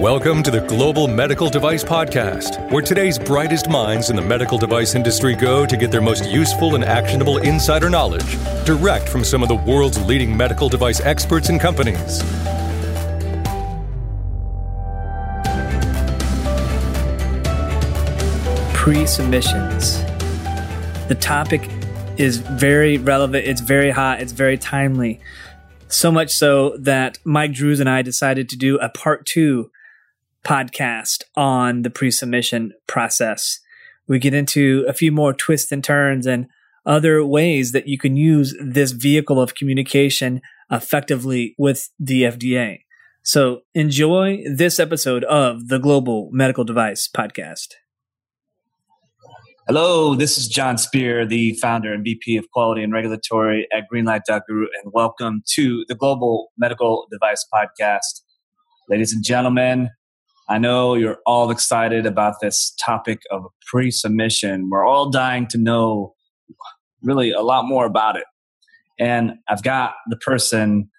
Welcome to the Global Medical Device Podcast, where today's brightest minds in the medical device industry go to get their most useful and actionable insider knowledge direct from some of the world's leading medical device experts and companies. Pre-submissions. The topic is very relevant, it's very hot, it's very timely. So much so that Mike Drews and I decided to do a part two podcast on the pre-submission process. We get into a few more twists and turns and other ways that you can use this vehicle of communication effectively with the FDA. So enjoy this episode of the Global Medical Device Podcast. Hello, this is John Spear, the founder and VP of Quality and Regulatory at Greenlight.guru, and welcome to the Global Medical Device Podcast. Ladies and gentlemen, I know you're all excited about this topic of pre-submission. We're all dying to know really a lot more about it. And I've got the person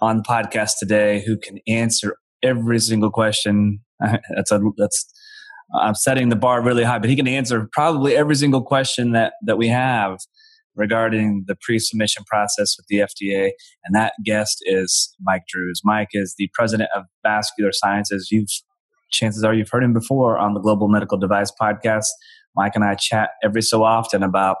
on the podcast today who can answer every single question. I'm setting the bar really high, but he can answer probably every single question that we have regarding the pre-submission process with the FDA. And that guest is Mike Drews. Mike is the president of Vascular Sciences. Chances are you've heard him before on the Global Medical Device Podcast. Mike and I chat every so often about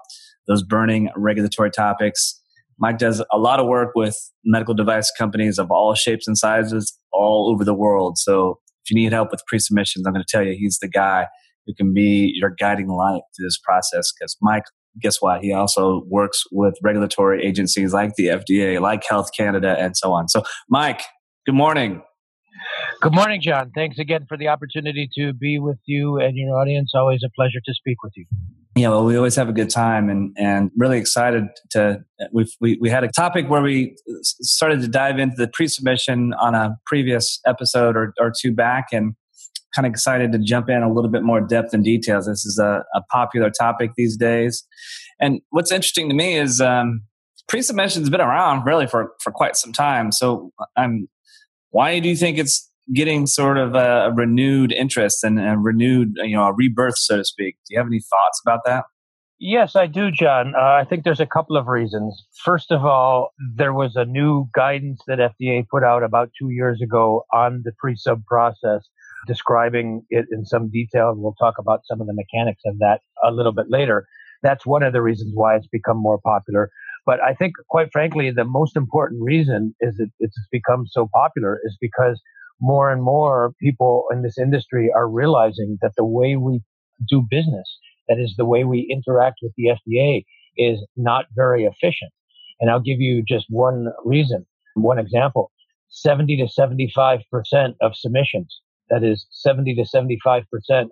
those burning regulatory topics. Mike does a lot of work with medical device companies of all shapes and sizes all over the world. So if you need help with pre-submissions, I'm going to tell you he's the guy who can be your guiding light through this process. Because Mike, guess what? He also works with regulatory agencies like the FDA, like Health Canada, and so on. So, Mike, good morning. Good morning, John. Thanks again for the opportunity to be with you and your audience. Always a pleasure to speak with you. Yeah, well, we always have a good time, and really excited to. We had a topic where we started to dive into the pre-submission on a previous episode or two back, and kind of excited to jump in a little bit more depth and details. This is a popular topic these days, and what's interesting to me is pre-submission's been around really for quite some time. So, why do you think it's getting sort of a renewed interest and a renewed, a rebirth, so to speak? Do you have any thoughts about that? Yes, I do, John. I think there's a couple of reasons. First of all, there was a new guidance that FDA put out about 2 years ago on the pre-sub process, describing it in some detail. We'll talk about some of the mechanics of that a little bit later. That's one of the reasons why it's become more popular. But I think, quite frankly, the most important reason is that it's become so popular is because more and more people in this industry are realizing that the way we do business, that is the way we interact with the FDA, is not very efficient. And I'll give you just one reason, one example. 70 to 75% of submissions, that is 70 to 75%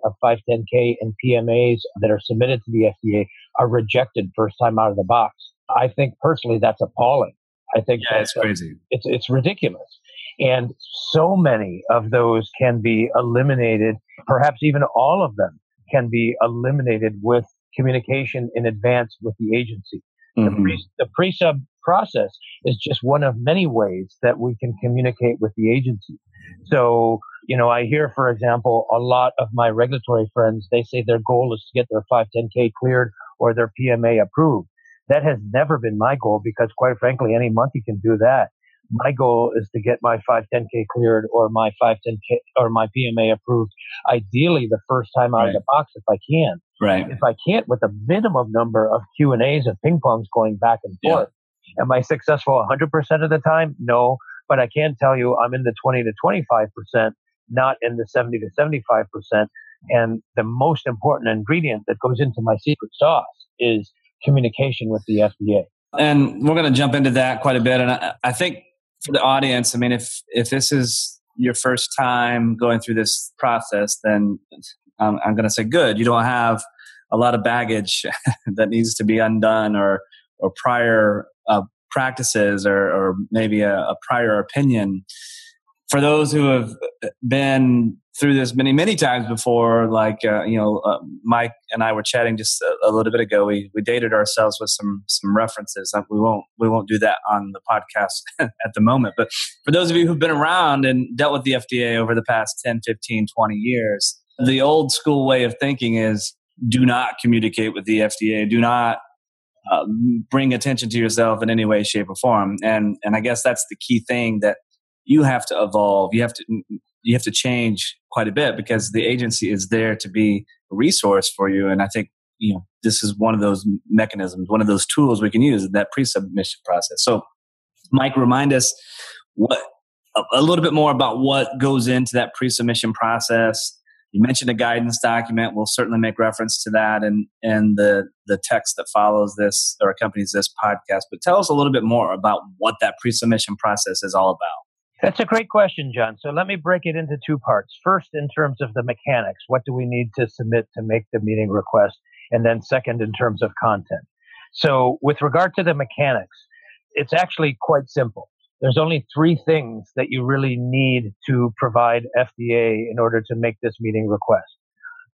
of 510K and PMAs that are submitted to the FDA are rejected first time out of the box. I think personally that's appalling. I think that's crazy. It's ridiculous. And so many of those can be eliminated, perhaps even all of them can be eliminated with communication in advance with the agency. Mm-hmm. The pre-sub process is just one of many ways that we can communicate with the agency. So, I hear, for example, a lot of my regulatory friends, they say their goal is to get their 510K cleared or their PMA approved. That has never been my goal because, quite frankly, any monkey can do that. My goal is to get my 510K cleared or my 510K or my PMA approved, ideally the first time out of the box if I can. Right. If I can't, with a minimum number of Q&As of ping pongs going back and forth. Yeah. Am I successful 100% of the time? No, but I can tell you I'm in the 20 to 25%, not in the 70 to 75%. And the most important ingredient that goes into my secret sauce is communication with the FDA. And we're going to jump into that quite a bit. And I think for the audience, I mean, if this is your first time going through this process, then I'm going to say, good. You don't have a lot of baggage that needs to be undone or prior practices or maybe a prior opinion. for those who have been through this many, many times before, like, Mike and I were chatting just a little bit ago. We dated ourselves with some references. We won't do that on the podcast at the moment. But for those of you who've been around and dealt with the FDA over the past 10, 15, 20 years, the old school way of thinking is do not communicate with the FDA. Do not bring attention to yourself in any way, shape, or form. And I guess that's the key thing that you have to evolve. You have to change quite a bit because the agency is there to be a resource for you. And I think, this is one of those mechanisms, one of those tools we can use in that pre-submission process. So Mike, remind us a little bit more about what goes into that pre-submission process. You mentioned a guidance document. We'll certainly make reference to that and the text that follows this or accompanies this podcast. But tell us a little bit more about what that pre-submission process is all about. That's a great question, John. So let me break it into two parts. First, in terms of the mechanics, what do we need to submit to make the meeting request? And then second, in terms of content. So with regard to the mechanics, it's actually quite simple. There's only three things that you really need to provide FDA in order to make this meeting request.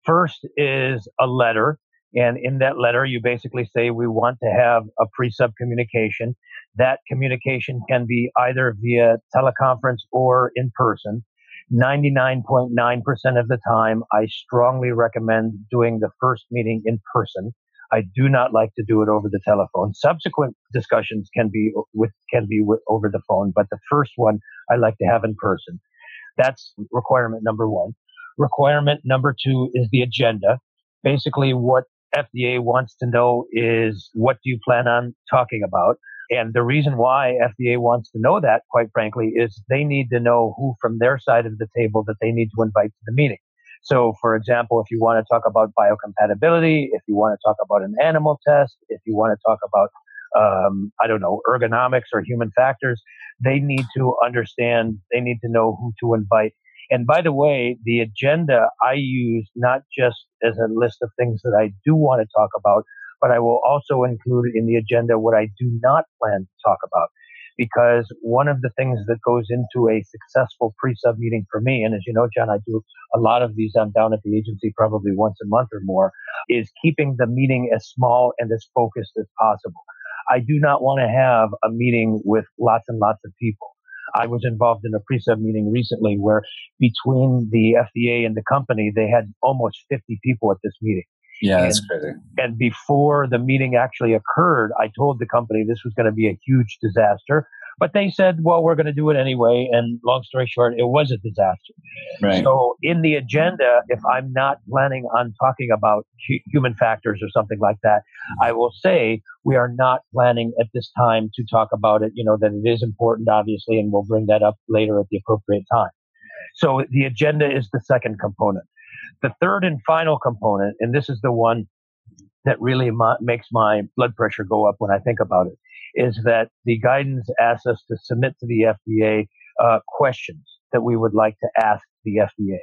First is a letter. And in that letter, you basically say, we want to have a pre-sub communication. That communication can be either via teleconference or in person. 99.9% of the time, I strongly recommend doing the first meeting in person. I do not like to do it over the telephone. Subsequent discussions can be over the phone, but the first one I like to have in person. That's requirement number one. Requirement number two is the agenda. Basically, what FDA wants to know is, what do you plan on talking about? And the reason why FDA wants to know that, quite frankly, is they need to know who from their side of the table that they need to invite to the meeting. So, for example, if you want to talk about biocompatibility, if you want to talk about an animal test, if you want to talk about, ergonomics or human factors, they need to understand, they need to know who to invite. And by the way, the agenda I use not just as a list of things that I do want to talk about, but I will also include in the agenda what I do not plan to talk about. Because one of the things that goes into a successful pre-sub meeting for me, and as you know, John, I do a lot of these. I'm down at the agency probably once a month or more, is keeping the meeting as small and as focused as possible. I do not want to have a meeting with lots and lots of people. I was involved in a pre-sub meeting recently where between the FDA and the company, they had almost 50 people at this meeting. Yeah, that's crazy. And before the meeting actually occurred, I told the company this was going to be a huge disaster. But they said, well, we're going to do it anyway. And long story short, it was a disaster. Right. So in the agenda, if I'm not planning on talking about human factors or something like that, I will say we are not planning at this time to talk about it, that it is important, obviously, and we'll bring that up later at the appropriate time. So the agenda is the second component. The third and final component, and this is the one that really makes my blood pressure go up when I think about it, is that the guidance asks us to submit to the FDA questions that we would like to ask the FDA.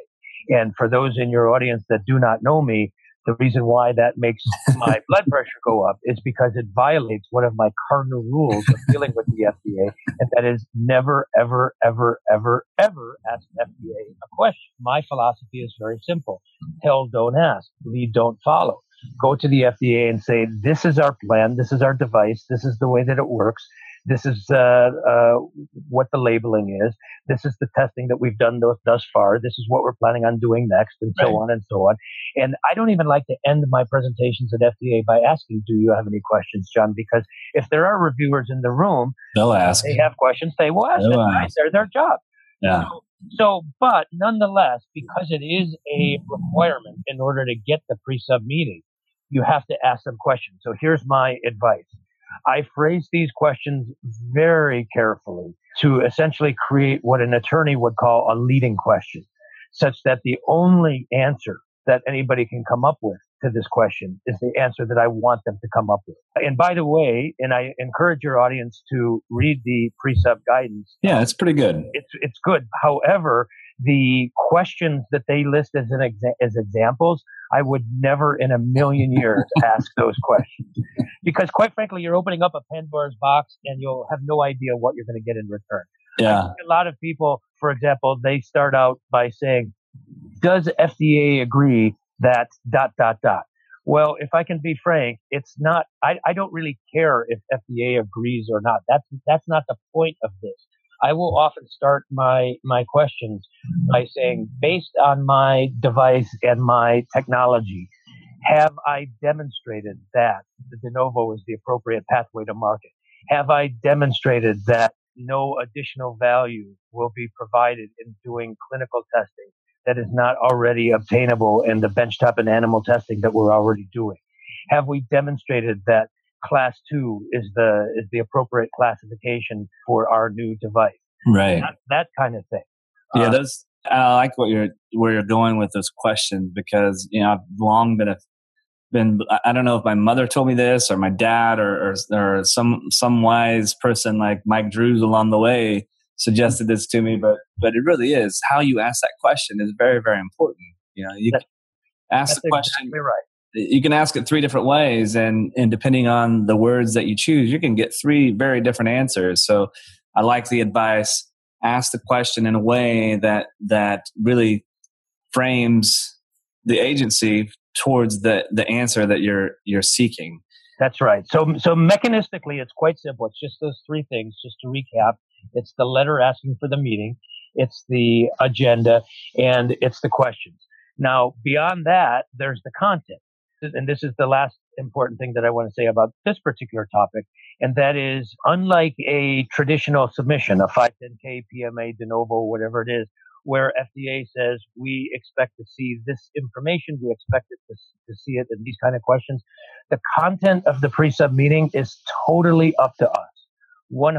And for those in your audience that do not know me, the reason why that makes my blood pressure go up is because it violates one of my cardinal rules of dealing with the FDA, and that is never, ever, ever, ever, ever ask FDA a question. My philosophy is very simple. Tell, don't ask. Lead, don't follow. Go to the FDA and say, this is our plan. This is our device. This is the way that it works. This is what the labeling is. This is the testing that we've done thus far. This is what we're planning on doing next, and so on and so on. And I don't even like to end my presentations at FDA by asking, do you have any questions, John? Because if there are reviewers in the room, they'll ask. They have questions, they will ask. They're their job. Yeah. So, but nonetheless, because it is a requirement in order to get the pre-sub meeting, you have to ask them questions. So here's my advice. I phrase these questions very carefully to essentially create what an attorney would call a leading question, such that the only answer that anybody can come up with to this question is the answer that I want them to come up with. And by the way, and I encourage your audience to read the pre-sub guidance. Yeah, it's pretty good. It's good. However, the questions that they list as examples, I would never in a million years ask those questions. Because quite frankly, you're opening up a Pandora's box and you'll have no idea what you're going to get in return. Yeah. A lot of people for example, they start out by saying, does FDA agree that ... Well, if I can be frank, it's not, I don't really care if FDA agrees or not. That's not the point of this. I will often start my questions by saying, based on my device and my technology, have I demonstrated that the de novo is the appropriate pathway to market? Have I demonstrated that no additional value will be provided in doing clinical testing that is not already obtainable in the benchtop and animal testing that we're already doing? Have we demonstrated that class 2 is the appropriate classification for our new device? Right. That kind of thing. Yeah, I like where you're going with this question, because I've long been I don't know if my mother told me this or my dad or some wise person like Mike Drews along the way suggested this to me, but it really is how you ask that question is very, very important. Ask the question. Exactly right. You can ask it three different ways, and depending on the words that you choose, you can get three very different answers. So I like the advice. Ask the question in a way that really frames the agency towards the answer that you're seeking. That's right. So mechanistically, it's quite simple. It's just those three things. Just to recap, it's the letter asking for the meeting, it's the agenda, and it's the questions. Now, beyond that, there's the content. And this is the last important thing that I want to say about this particular topic. And that is, unlike a traditional submission, a 510K, PMA, de novo, whatever it is, where FDA says, we expect to see this information, we expect to see it in these kind of questions, the content of the pre-sub meeting is totally up to us. 100%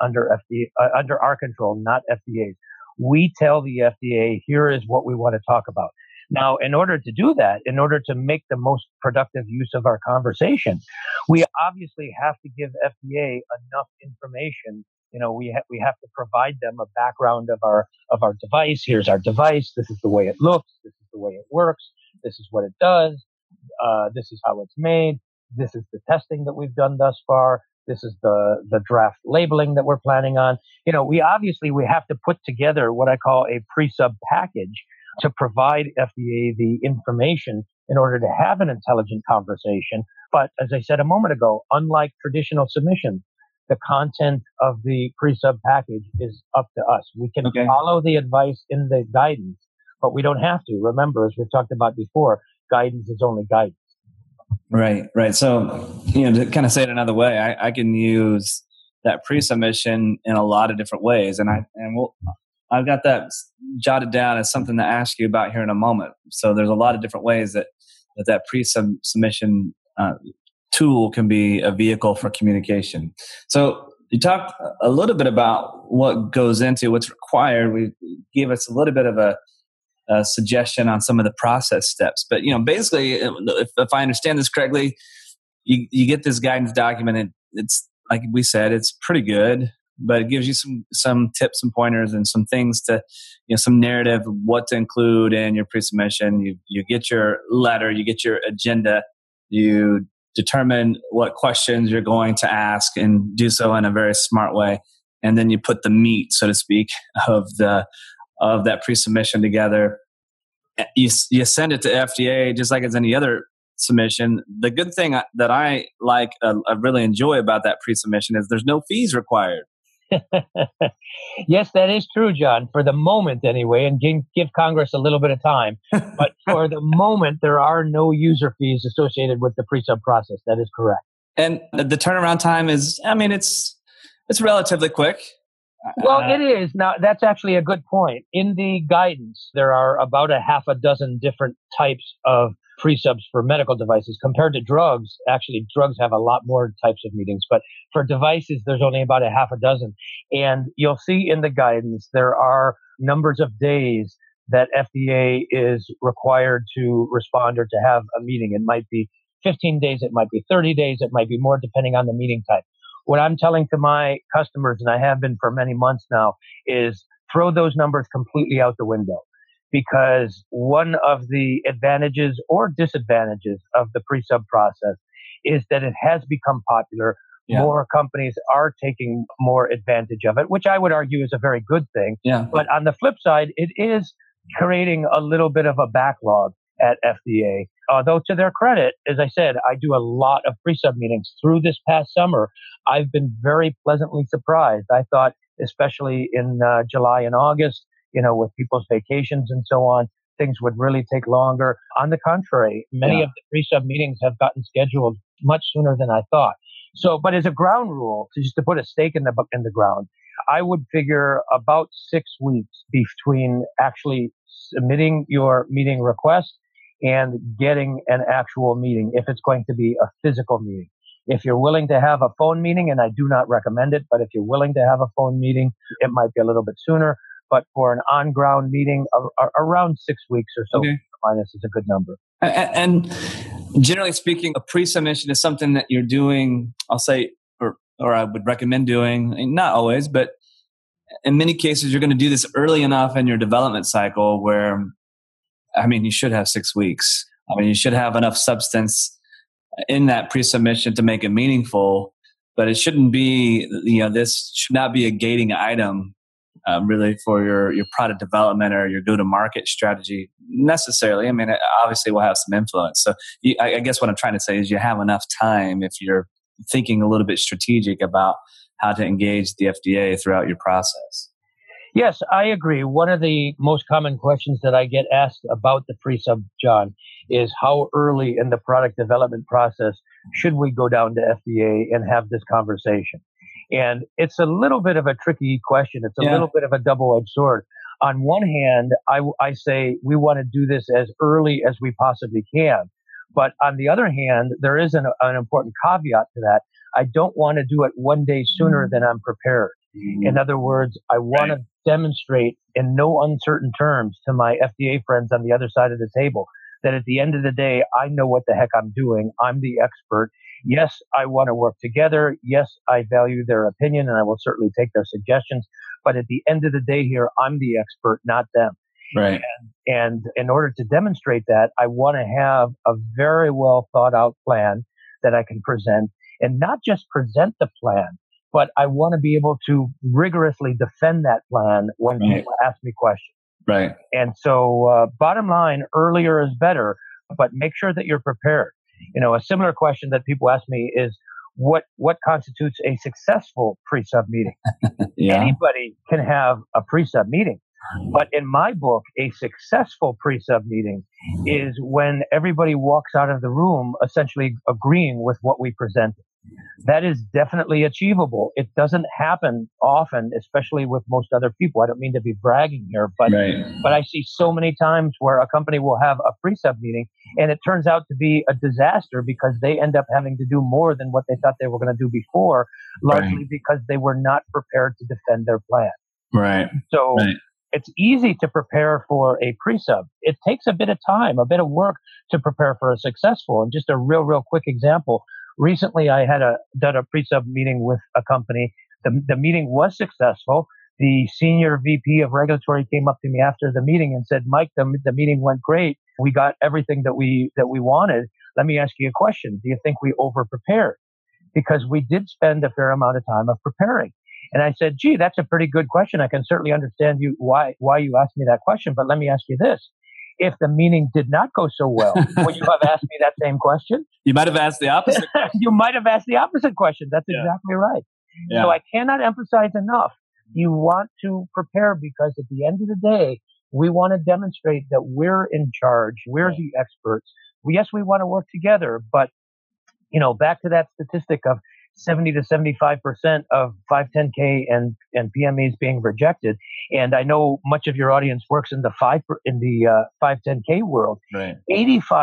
under FDA, under our control, not FDA's. We tell the FDA, here is what we want to talk about. Now, in order to do that, in order to make the most productive use of our conversation, we obviously have to give FDA enough information. We have to provide them a background of our device. Here's our device. This is the way it looks. This is the way it works. This is what it does. This is how it's made. This is the testing that we've done thus far. This is the draft labeling that we're planning on. We have to put together what I call a pre-sub package to provide FDA the information in order to have an intelligent conversation. But as I said a moment ago, unlike traditional submissions, the content of the pre-sub package is up to us. We can follow the advice in the guidance, but we don't have to. Remember, as we've talked about before, guidance is only guidance. Right. So, to kind of say it another way, I can use that pre-submission in a lot of different ways, I've got that jotted down as something to ask you about here in a moment. So there's a lot of different ways that pre-submission tool can be a vehicle for communication. So you talked a little bit about what goes into what's required. We gave us a little bit of a suggestion on some of the process steps. But, basically, if I understand this correctly, you get this guidance document. It's like we said, it's pretty good, but it gives you some tips and pointers and some things to, some narrative of what to include in your pre-submission. You get your letter, you get your agenda, you determine what questions you're going to ask and do so in a very smart way. And then you put the meat, so to speak, of that pre-submission together. You send it to FDA just like it's any other submission. The good thing that I like, I really enjoy about that pre-submission is there's no fees required. Yes, that is true, John, for the moment anyway, and give Congress a little bit of time. But for the moment, there are no user fees associated with the pre-sub process. That is correct. And the turnaround time is, it's relatively quick. Well, it is. Now, that's actually a good point. In the guidance, there are about a half a dozen different types of pre-subs for medical devices. Compared to drugs, actually, drugs have a lot more types of meetings. But for devices, there's only about a half a dozen. And you'll see in the guidance, there are numbers of days that FDA is required to respond or to have a meeting. It might be 15 days. It might be 30 days. It might be more, depending on the meeting type. What I'm telling to my customers, and I have been for many months now, is throw those numbers completely out the window, because one of the advantages or disadvantages of the pre-sub process is that it has become popular Yeah. More companies are taking more advantage of it, which I would argue is a very good thing. Yeah. But on the flip side, it is creating a little bit of a backlog at FDA. Although to their credit, as I said, I do a lot of pre-sub meetings through this past summer. I've been very pleasantly surprised. I thought, especially in July and August, with people's vacations and so on, things would really take longer. On the contrary, many of the pre-sub meetings have gotten scheduled much sooner than I thought. So, but as a ground rule, just to put a stake in the ground, I would figure about 6 weeks between actually submitting your meeting request and getting an actual meeting, if it's going to be a physical meeting. If you're willing to have a phone meeting, and I do not recommend it, but if you're willing to have a phone meeting, it might be a little bit sooner. But for an on-ground meeting, around 6 weeks or so, minus is a good number. And generally speaking, a pre-submission is something that you're doing, I'll say, or I would recommend doing, not always, but in many cases, you're going to do this early enough in your development cycle where, you should have 6 weeks. You should have enough substance in that pre-submission to make it meaningful, but it shouldn't be, this should not be a gating item really for your product development or your go-to-market strategy necessarily. It obviously will have some influence. So I guess what I'm trying to say is you have enough time if you're thinking a little bit strategic about how to engage the FDA throughout your process. Yes, I agree. One of the most common questions that I get asked about the pre-sub, John, is how early in the product development process should we go down to FDA and have this conversation? And it's a little bit of a tricky question. It's a little bit of a double-edged sword. On one hand, I say we want to do this as early as we possibly can. But on the other hand, there is an important caveat to that. I don't want to do it one day sooner than I'm prepared. In other words, I want to demonstrate in no uncertain terms to my FDA friends on the other side of the table that at the end of the day, I know what the heck I'm doing. I'm the expert. Yes, I want to work together. Yes, I value their opinion, and I will certainly take their suggestions. But at the end of the day here, I'm the expert, not them. Right. And in order to demonstrate that, I want to have a very well thought out plan that I can present, and not just present the plan, but I want to be able to rigorously defend that plan when people ask me questions. Right. And so bottom line, earlier is better, but make sure that you're prepared. A similar question that people ask me is what constitutes a successful pre-sub meeting? Anybody can have a pre-sub meeting. But in my book, a successful pre-sub meeting is when everybody walks out of the room essentially agreeing with what we presented. That is definitely achievable. It doesn't happen often, especially with most other people. I don't mean to be bragging here, but I see so many times where a company will have a pre-sub meeting and it turns out to be a disaster because they end up having to do more than what they thought they were going to do before, largely because they were not prepared to defend their plan. Right. So it's easy to prepare for a pre-sub. It takes a bit of time, a bit of work to prepare for a successful. And just a real quick example. Recently, I had done a pre-sub meeting with a company. The meeting was successful. The senior VP of regulatory came up to me after the meeting and said, "Mike, the meeting went great. We got everything that we wanted. Let me ask you a question. Do you think we over-prepared? Because we did spend a fair amount of time of preparing." And I said, "Gee, that's a pretty good question. I can certainly understand you why you asked me that question. But let me ask you this. If the meeting did not go so well, would you have asked me that same question?" You might have asked the opposite question. You might have asked the opposite question. That's exactly right. Yeah. So I cannot emphasize enough. You want to prepare because at the end of the day, we want to demonstrate that we're in charge. We're the experts. Yes, we want to work together. But, back to that statistic of 70 to 75% of 510K and PMAs being rejected. And I know much of your audience works in the 510K world. 85%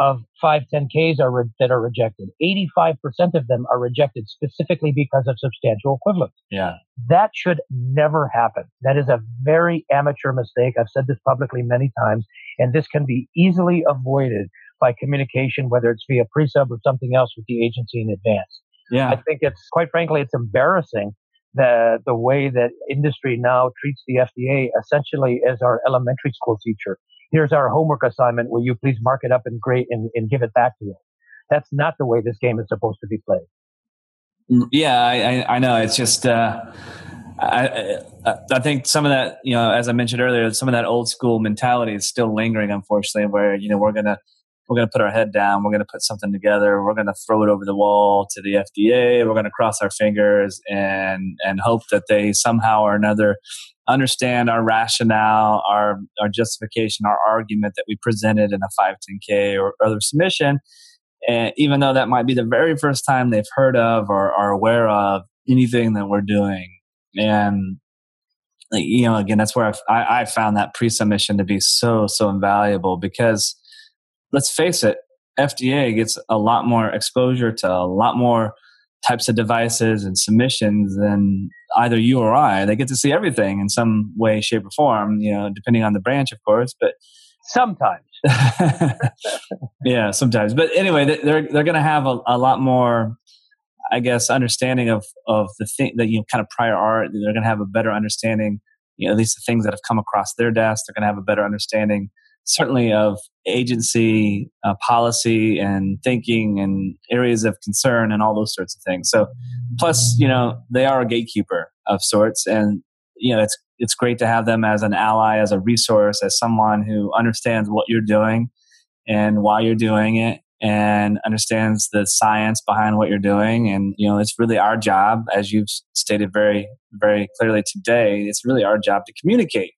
of 510Ks that are rejected. 85% of them are rejected specifically because of substantial equivalence. Yeah. That should never happen. That is a very amateur mistake. I've said this publicly many times, and this can be easily avoided by communication, whether it's via pre-sub or something else with the agency in advance. Yeah. I think it's embarrassing the way that industry now treats the FDA essentially as our elementary school teacher. Here's our homework assignment. Will you please mark it up and grade and give it back to us? That's not the way this game is supposed to be played. Yeah, I know. It's just, I think some of that, you know, as I mentioned earlier, some of that old school mentality is still lingering, unfortunately, where, you know, we're going to put our head down. We're going to put something together. We're going to throw it over the wall to the FDA. We're going to cross our fingers and hope that they somehow or another understand our rationale, our justification, our argument that we presented in a 510K or other submission. And even though that might be the very first time they've heard of or are aware of anything that we're doing. And, you know, again, that's where I found that pre-submission to be so invaluable, because let's face it, FDA gets a lot more exposure to a lot more types of devices and submissions than either you or I. They get to see everything in some way, shape, or form, you know, depending on the branch, of course, but sometimes. Yeah, sometimes. But anyway, they're going to have a lot more, I guess, understanding of the thing that, you know, kind of prior art. They're going to have a better understanding, you know, at least the things that have come across their desk. They're going to have a better understanding, certainly, of agency policy and thinking and areas of concern and all those sorts of things. So, plus, you know, they are a gatekeeper of sorts, and, you know, it's great to have them as an ally, as a resource, as someone who understands what you're doing and why you're doing it, and understands the science behind what you're doing. And, you know, it's really our job, as you've stated very, very clearly today, it's really our job to communicate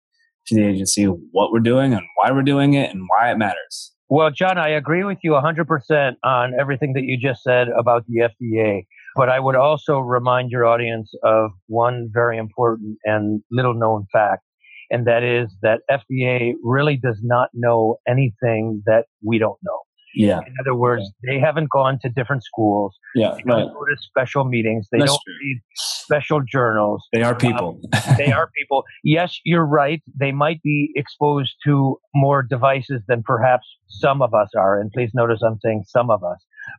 to the agency what we're doing and why we're doing it and why it matters. Well, John, I agree with you 100% on everything that you just said about the FDA. But I would also remind your audience of one very important and little known fact, and that is that FDA really does not know anything that we don't know. Yeah. In other words, They haven't gone to different schools. Yeah. They don't go to special meetings. They don't read special journals. They are people. They are people. Yes, you're right. They might be exposed to more devices than perhaps some of us are. And please notice I'm saying some of us.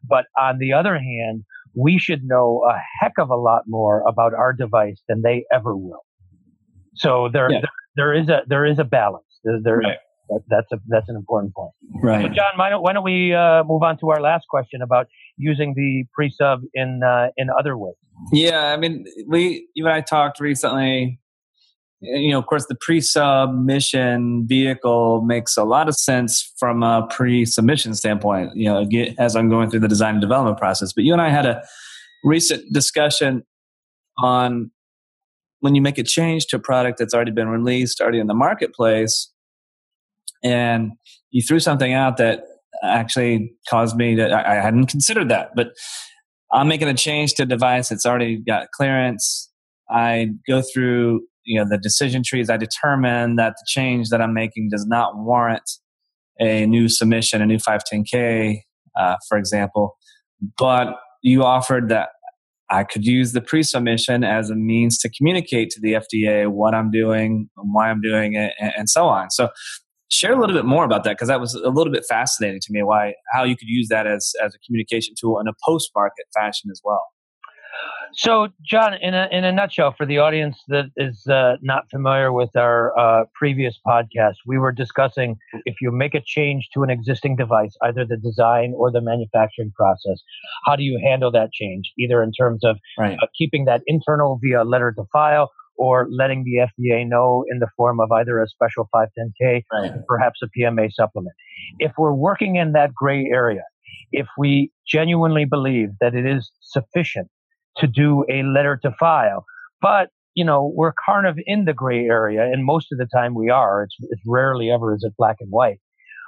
But on the other hand, we should know a heck of a lot more about our device than they ever will. So there is a balance. That's an important point. Right. So John, why don't we move on to our last question about using the pre-sub in other ways? Yeah, I mean, you and I talked recently. You know, of course, the pre-submission vehicle makes a lot of sense from a pre-submission standpoint, you know, as I'm going through the design and development process. But you and I had a recent discussion on when you make a change to a product that's already been released, already in the marketplace, and you threw something out that actually caused me to, I hadn't considered that, but I'm making a change to a device that's already got clearance. I go through, you know, the decision trees. I determine that the change that I'm making does not warrant a new submission, a new 510K, for example. But you offered that I could use the pre-submission as a means to communicate to the FDA what I'm doing and why I'm doing it, and so on. So share a little bit more about that, because that was a little bit fascinating to me, how you could use that as a communication tool in a post-market fashion as well. So, John, in a nutshell, for the audience that is not familiar with our previous podcast, we were discussing if you make a change to an existing device, either the design or the manufacturing process, how do you handle that change, either in terms of keeping that internal via letter to file, or letting the FDA know in the form of either a special 510K, or perhaps a PMA supplement. If we're working in that gray area, if we genuinely believe that it is sufficient to do a letter to file, but, you know, we're kind of in the gray area, and most of the time we are. It's rarely ever is it black and white.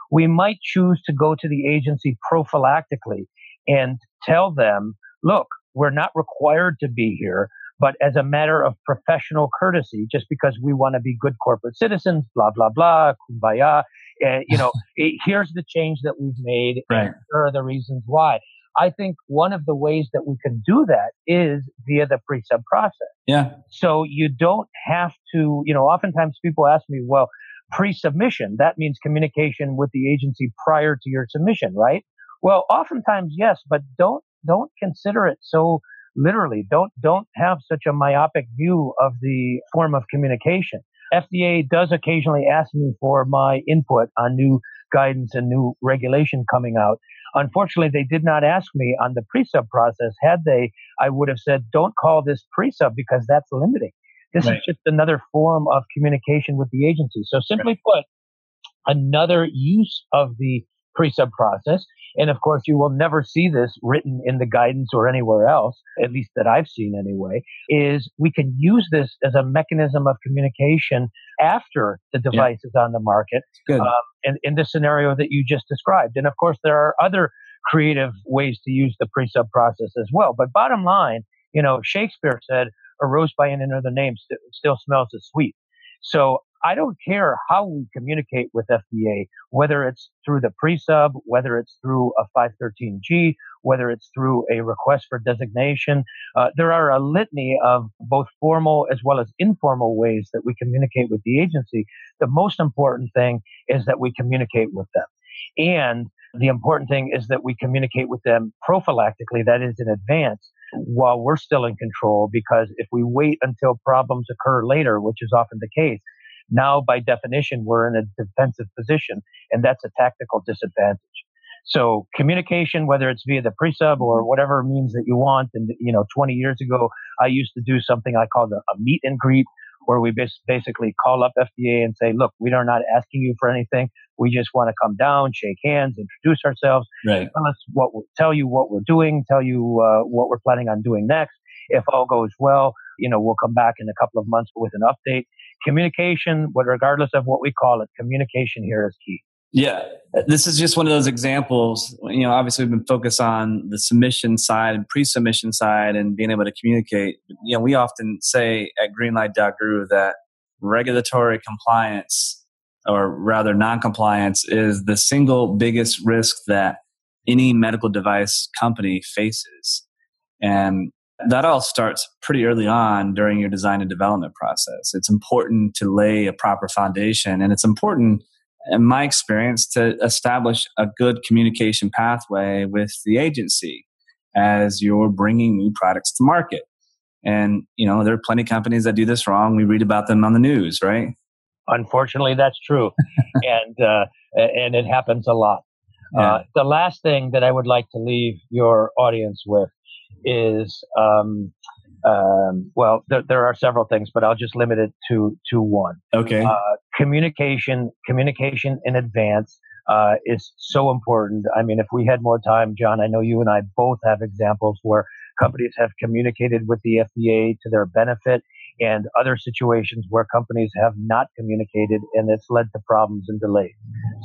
We might choose to go to the agency prophylactically and tell them, look, we're not required to be here, but as a matter of professional courtesy, just because we want to be good corporate citizens, blah, blah, blah, kumbaya, you know, here's the change that we've made, and here are the reasons why. I think one of the ways that we can do that is via the pre-sub process. Yeah. So you don't have to, you know, oftentimes people ask me, well, pre-submission, that means communication with the agency prior to your submission, right? Well, oftentimes, yes, but don't consider it so literally. Don't have such a myopic view of the form of communication. FDA does occasionally ask me for my input on new guidance and new regulation coming out. Unfortunately, they did not ask me on the pre-sub process. Had they, I would have said, don't call this pre-sub because that's limiting. This right. is just another form of communication with the agency. So simply right. put, another use of the pre-sub process. And of course, you will never see this written in the guidance or anywhere else, at least that I've seen anyway, is we can use this as a mechanism of communication after the device yeah. is on the market in the scenario that you just described. And of course, there are other creative ways to use the pre-sub process as well. But bottom line, you know, Shakespeare said, a rose by any other name still smells as sweet. So I don't care how we communicate with FDA, whether it's through the pre-sub, whether it's through a 513G, whether it's through a request for designation. There are a litany of both formal as well as informal ways that we communicate with the agency. The most important thing is that we communicate with them. And the important thing is that we communicate with them prophylactically, that is in advance, while we're still in control, because if we wait until problems occur later, which is often the case, now, by definition, we're in a defensive position, and that's a tactical disadvantage. So communication, whether it's via the pre-sub or whatever means that you want, and, you know, 20 years ago, I used to do something I called a meet and greet, where we basically call up FDA and say, look, we are not asking you for anything. We just want to come down, shake hands, introduce ourselves, right. Tell you what we're doing, tell you what we're planning on doing next. If all goes well, you know, we'll come back in a couple of months with an update. Communication, regardless of what we call it, communication here is key. Yeah, this is just one of those examples. You know, obviously we've been focused on the submission side and pre-submission side and being able to communicate. You know, we often say at Greenlight.guru that regulatory compliance, or rather non-compliance, is the single biggest risk that any medical device company faces. And that all starts pretty early on during your design and development process. It's important to lay a proper foundation, and it's important, in my experience, to establish a good communication pathway with the agency as you're bringing new products to market. And, you know, there are plenty of companies that do this wrong. We read about them on the news, right? Unfortunately, that's true. and it happens a lot. Yeah. The last thing that I would like to leave your audience with is, there are several things, but I'll just limit it to one. Okay. Communication in advance is so important. I mean, if we had more time, John, I know you and I both have examples where companies have communicated with the FDA to their benefit, and other situations where companies have not communicated, and it's led to problems and delays.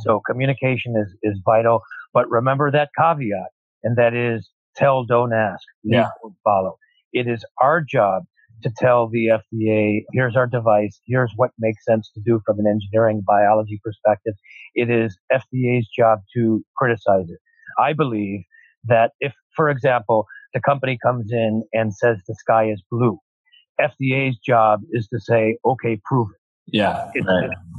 So communication is vital, but remember that caveat, and that is, tell, don't ask. Yeah. Don't follow. It is our job to tell the FDA, here's our device, here's what makes sense to do from an engineering biology perspective. It is FDA's job to criticize it. I believe that if, for example, the company comes in and says the sky is blue, FDA's job is to say, okay, prove it. Yeah.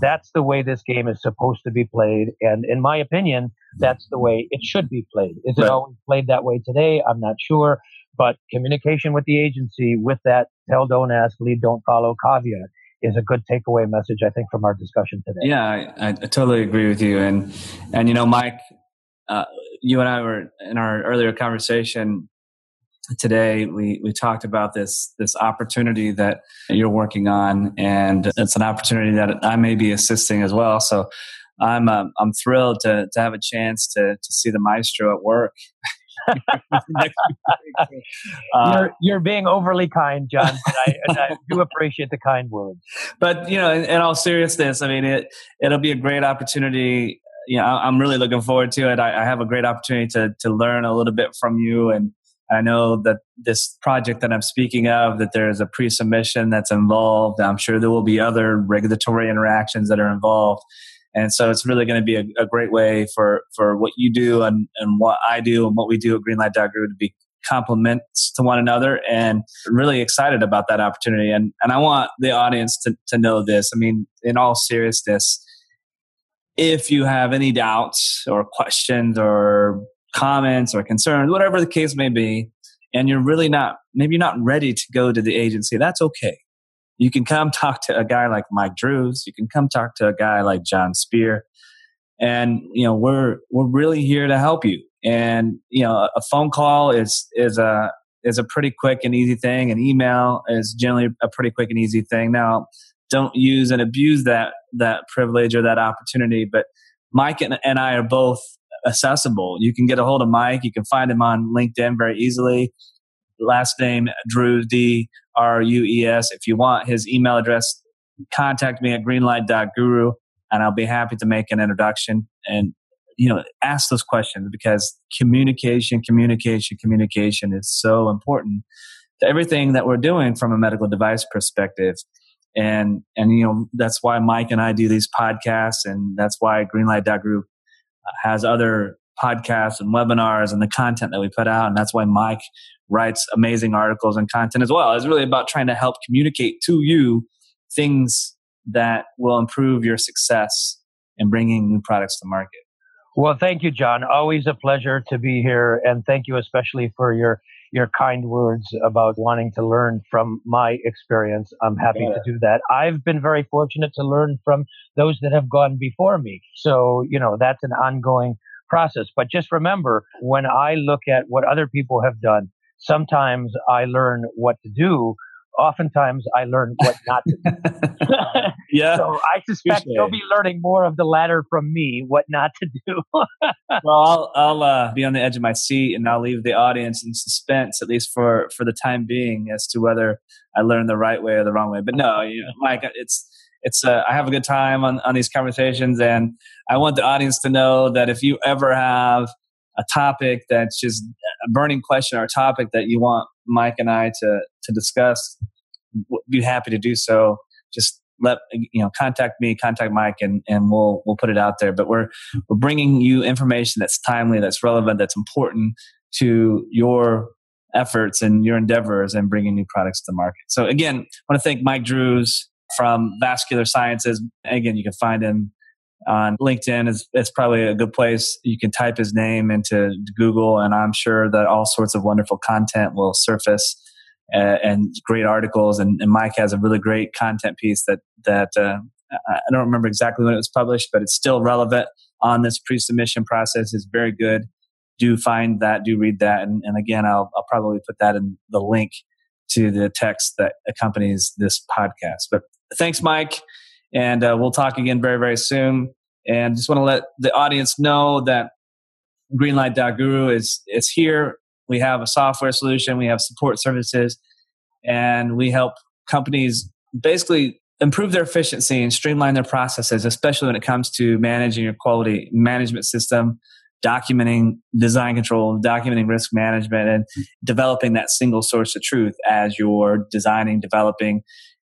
That's the way this game is supposed to be played. And in my opinion, that's the way it should be played. Is it always played that way today? I'm not sure. But communication with the agency with that tell, don't ask, lead, don't follow caveat is a good takeaway message, I think, from our discussion today. Yeah, I totally agree with you. And you know, Mike, you and I were in our earlier conversation today, we talked about this opportunity that you're working on, and it's an opportunity that I may be assisting as well. So I'm thrilled to have a chance to see the maestro at work. You're being overly kind, John, and I do appreciate the kind words. But you know, in all seriousness, I mean, it'll be a great opportunity. You know, I'm really looking forward to it. I have a great opportunity to learn a little bit from you, and I know that this project that I'm speaking of, that there is a pre-submission that's involved. I'm sure there will be other regulatory interactions that are involved. And so it's really going to be a great way for what you do and what I do and what we do at Greenlight.guru to be complements to one another, and really excited about that opportunity. And I want the audience to know this. I mean, in all seriousness, if you have any doubts or questions or comments or concerns, whatever the case may be, and you're really not ready to go to the agency, that's okay. You can come talk to a guy like Mike Drews. You can come talk to a guy like John Spear. And, you know, we're really here to help you. And, you know, a phone call is a pretty quick and easy thing. An email is generally a pretty quick and easy thing. Now, don't use and abuse that privilege or that opportunity, but Mike and I are both accessible. You can get a hold of Mike. You can find him on LinkedIn very easily. Last name, Drews, D-R-U-E-S. If you want his email address, contact me at greenlight.guru, and I'll be happy to make an introduction. And, you know, ask those questions, because communication is so important to everything that we're doing from a medical device perspective. And you know, that's why Mike and I do these podcasts, and that's why Greenlight.guru has other podcasts and webinars and the content that we put out. And that's why Mike writes amazing articles and content as well. It's really about trying to help communicate to you things that will improve your success in bringing new products to market. Well, thank you, John. Always a pleasure to be here. And thank you especially for your kind words about wanting to learn from my experience. I'm happy to do that. I've been very fortunate to learn from those that have gone before me. So, you know, that's an ongoing process. But just remember, when I look at what other people have done, sometimes I learn what to do. Oftentimes I learn what not to do. Yeah. So I suspect you'll be learning more of the latter from me, what not to do. Well, I'll be on the edge of my seat, and I'll leave the audience in suspense, at least for the time being, as to whether I learned the right way or the wrong way. But no, you know, Mike, it's I have a good time on these conversations, and I want the audience to know that if you ever have a topic that's just a burning question or a topic that you want Mike and I to discuss, be happy to do so. Just contact me, contact Mike, and we'll put it out there. But we're bringing you information that's timely, that's relevant, that's important to your efforts and your endeavors and bringing new products to market. So again, I want to thank Mike Drews from Vascular Sciences. Again, you can find him on LinkedIn. It's probably a good place. You can type his name into Google, and I'm sure that all sorts of wonderful content will surface, and great articles. And Mike has a really great content piece that I don't remember exactly when it was published, but it's still relevant on this pre-submission process. It's very good. Do find that. Do read that. And again, I'll probably put that in the link to the text that accompanies this podcast. But thanks, Mike. And we'll talk again very, very soon. And just want to let the audience know that Greenlight.guru is here. We have a software solution. We have support services. And we help companies basically improve their efficiency and streamline their processes, especially when it comes to managing your quality management system, documenting design control, documenting risk management, and developing that single source of truth as you're designing, developing,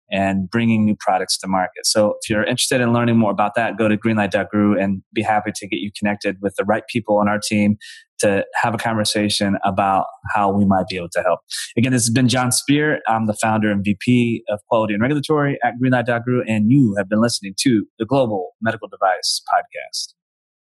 and bringing new products to market. So if you're interested in learning more about that, go to greenlight.guru and be happy to get you connected with the right people on our team to have a conversation about how we might be able to help. Again, this has been John Spear. I'm the founder and VP of Quality and Regulatory at greenlight.guru, and you have been listening to the Global Medical Device Podcast.